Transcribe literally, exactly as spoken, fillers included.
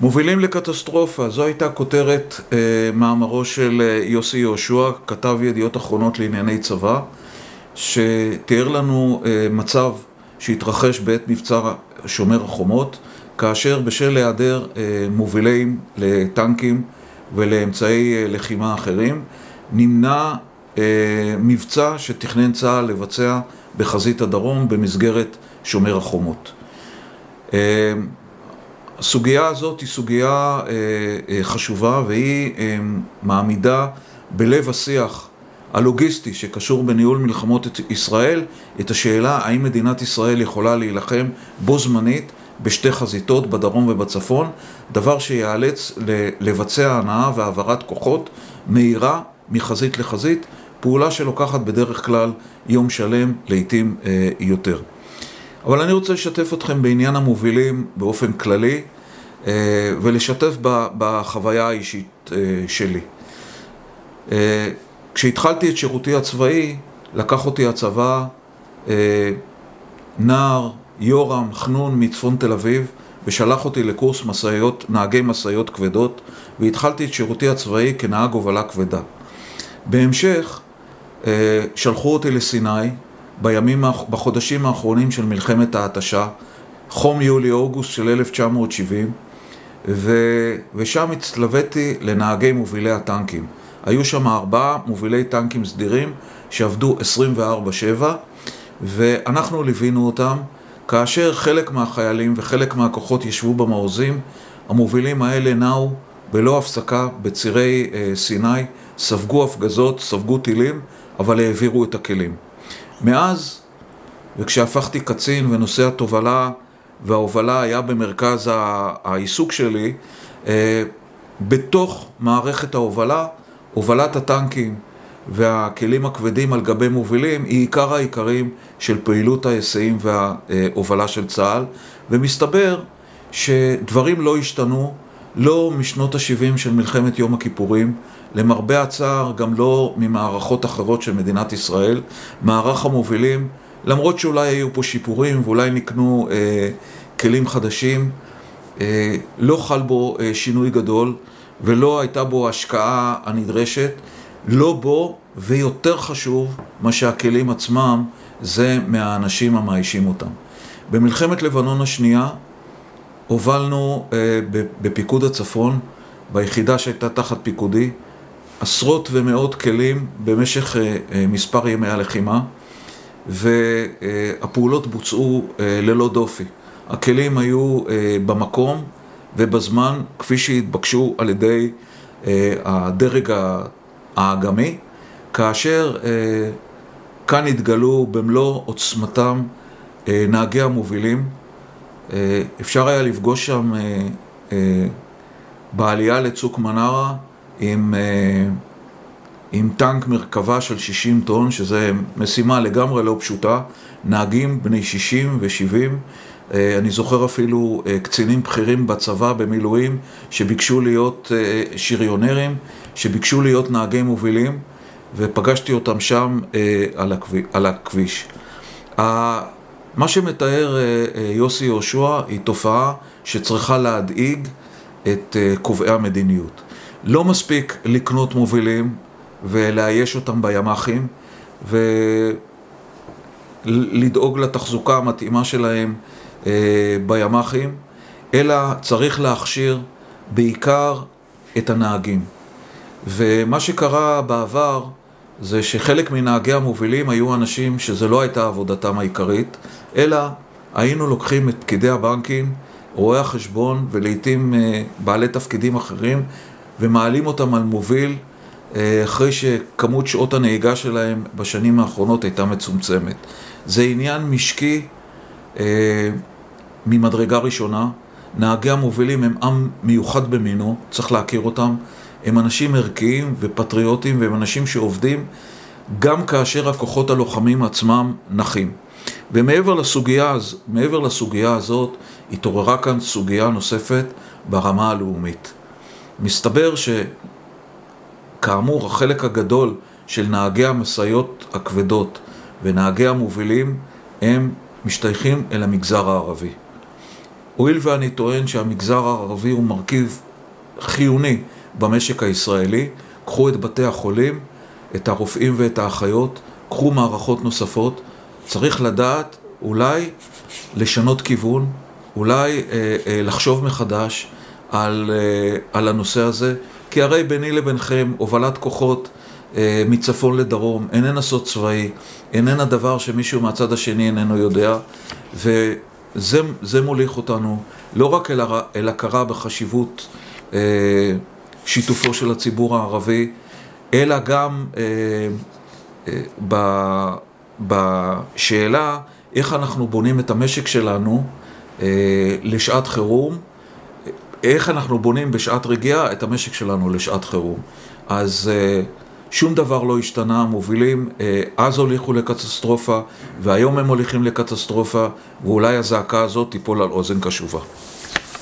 מובילים לקטסטרופה, זו הייתה כותרת אה, מאמרו של אה, יוסי יהושע, כתב ידיעות אחרונות לענייני צבא, שתיאר לנו אה, מצב שהתרחש בעת מבצע שומר החומות, כאשר בשל להיעדר אה, מובילים לטנקים ולאמצעי אה, לחימה אחרים, נמנע אה, מבצע שתכנן צה"ל לבצע בחזית הדרום במסגרת שומר החומות. אה, הסוגיה הזאת היא סוגיה אה, חשובה, והיא אה, מעמידה בלב השיח הלוגיסטי שקשור בניהול מלחמות את ישראל, את השאלה האם מדינת ישראל יכולה להילחם בו זמנית בשתי חזיתות, בדרום ובצפון, דבר שיאלץ לבצע הנעה והעברת כוחות מהירה מחזית לחזית, פעולה שלוקחת בדרך כלל יום שלם, לעתים אה, יותר. אבל אני רוצה לשתף אתכם בעניין המובילים באופן כללי, ולשתף בחוויה האישית שלי. כשהתחלתי את שירותי הצבאי, לקח אותי הצבא, נער, יורם, חנון מצפון תל אביב, ושלח אותי לקורס מסעיות, נהגי מסעיות כבדות, והתחלתי את שירותי הצבאי כנהג הובלה כבדה. בהמשך, שלחו אותי לסיני, בימים, בחודשים האחרונים של מלחמת ההתשה, חום יולי-אוגוסט של אלף תשע מאות שבעים, ו, ושם הצלוויתי לנהגי מובילי הטנקים. היו שם ארבעה מובילי טנקים סדירים שעבדו עשרים וארבע שבע, ואנחנו ליווינו אותם. כאשר חלק מהחיילים וחלק מהכוחות ישבו במעוזים, המובילים האלה נעו בלא הפסקה בצירי אה, סיני, ספגו הפגזות, ספגו טילים, אבל העבירו את הכלים. מאז, וכשהפכתי קצין ונושא התובלה וההובלה היה במרכז העיסוק שלי, בתוך מערכת ההובלה, הובלת הטנקים והכלים הכבדים על גבי מובילים היא עיקר העיקרים של פעילות ההיסעים וההובלה של צה"ל, ומסתבר שדברים לא השתנו, לא משנות ה-שבעים של מלחמת יום הכיפורים, למרבה הצער גם לא ממערכות אחרות של מדינת ישראל. מערך המובילים, למרות שאולי היו פה שיפורים ואולי נקנו אה, כלים חדשים, אה, לא חל בו אה, שינוי גדול ולא הייתה בו השקעה הנדרשת, לא בו, ויותר חשוב מה שהכלים עצמם, זה מהאנשים המאיישים אותם. במלחמת לבנון השנייה הובלנו אה, בפיקוד הצפון, ביחידה שהייתה תחת פיקודי, עשרות ומאות כלים במשך מספר ימי הלחימה, והפעולות בוצעו ללא דופי. הכלים היו במקום ובזמן כפי שהתבקשו על ידי הדרג האגמי, כאשר כאן התגלו במלוא עוצמתם נהגי המובילים. אפשר היה לפגוש שם בעלייה לצוק מנרה עם, עם טנק מרכבה של שישים טון, שזה משימה לגמרי לא פשוטה, נהגים בני שישים ושבעים, אני זוכר אפילו קצינים בכירים בצבא במילואים שביקשו להיות שריונרים, שביקשו להיות נהגי מובילים, ופגשתי אותם שם על הכביש. מה שמתאר יוסי יהושע היא תופעה שצריכה להדאיג את קובעי המדיניות. לא מספיק לקנות מובילים ולאייש אותם בימ"חים ולדאוג לתחזוקה המתאימה שלהם בימ"חים, אלא צריך להכשיר בעיקר את הנהגים. ומה שקרה בעבר זה שחלק מנהגי המובילים היו אנשים שזה לא הייתה עבודתם העיקרית, אלא היינו לוקחים את פקידי הבנקים, רואי החשבון ולעיתים בעלי תפקידים אחרים, ומעלים אותם על מוביל אחרי שכמות שעות הנהיגה שלהם בשנים האחרונות הייתה מצומצמת. זה עניין משקי ממדרגה ראשונה. נהגי המובילים הם עם מיוחד במינו, צריך להכיר אותם. הם אנשים ערכיים ופטריוטים, והם אנשים שעובדים גם כאשר הכוחות הלוחמים עצמם נחים. ומעבר לסוגיה, מעבר לסוגיה הזאת, התעוררה כאן סוגיה נוספת ברמה הלאומית. מסתבר שכאמור החלק הגדול של נהגי המשאיות הכבדות ונהגי המובילים הם משתייכים אל המגזר הערבי. הואיל ואני טוען שהמגזר הערבי הוא מרכיב חיוני במשק הישראלי, קחו את בתי החולים, את הרופאים ואת האחיות, קחו מערכות נוספות, צריך לדעת אולי לשנות כיוון, אולי אה, אה, לחשוב מחדש על, אה, על הנושא הזה, כי הרי ביני לביניכם הובלת כוחות אה, מצפון לדרום, איננה סוד צבאי, איננה דבר שמישהו מהצד השני איננו יודע, וזה זה מוליך אותנו לא רק אל, אל הכרה בחשיבות אה, שיתופו של הציבור הערבי, אלא גם אה, אה, ב, בשאלה איך אנחנו בונים את המשק שלנו אה, לשעת חירום, איך אנחנו בונים בשעת רגיעה את המשק שלנו לשעת חירום. אז אה, שום דבר לא השתנה, מובילים, אה, אז הוליכו לקטסטרופה, והיום הם הוליכים לקטסטרופה, ואולי הזעקה הזאת תיפול על אוזן קשובה.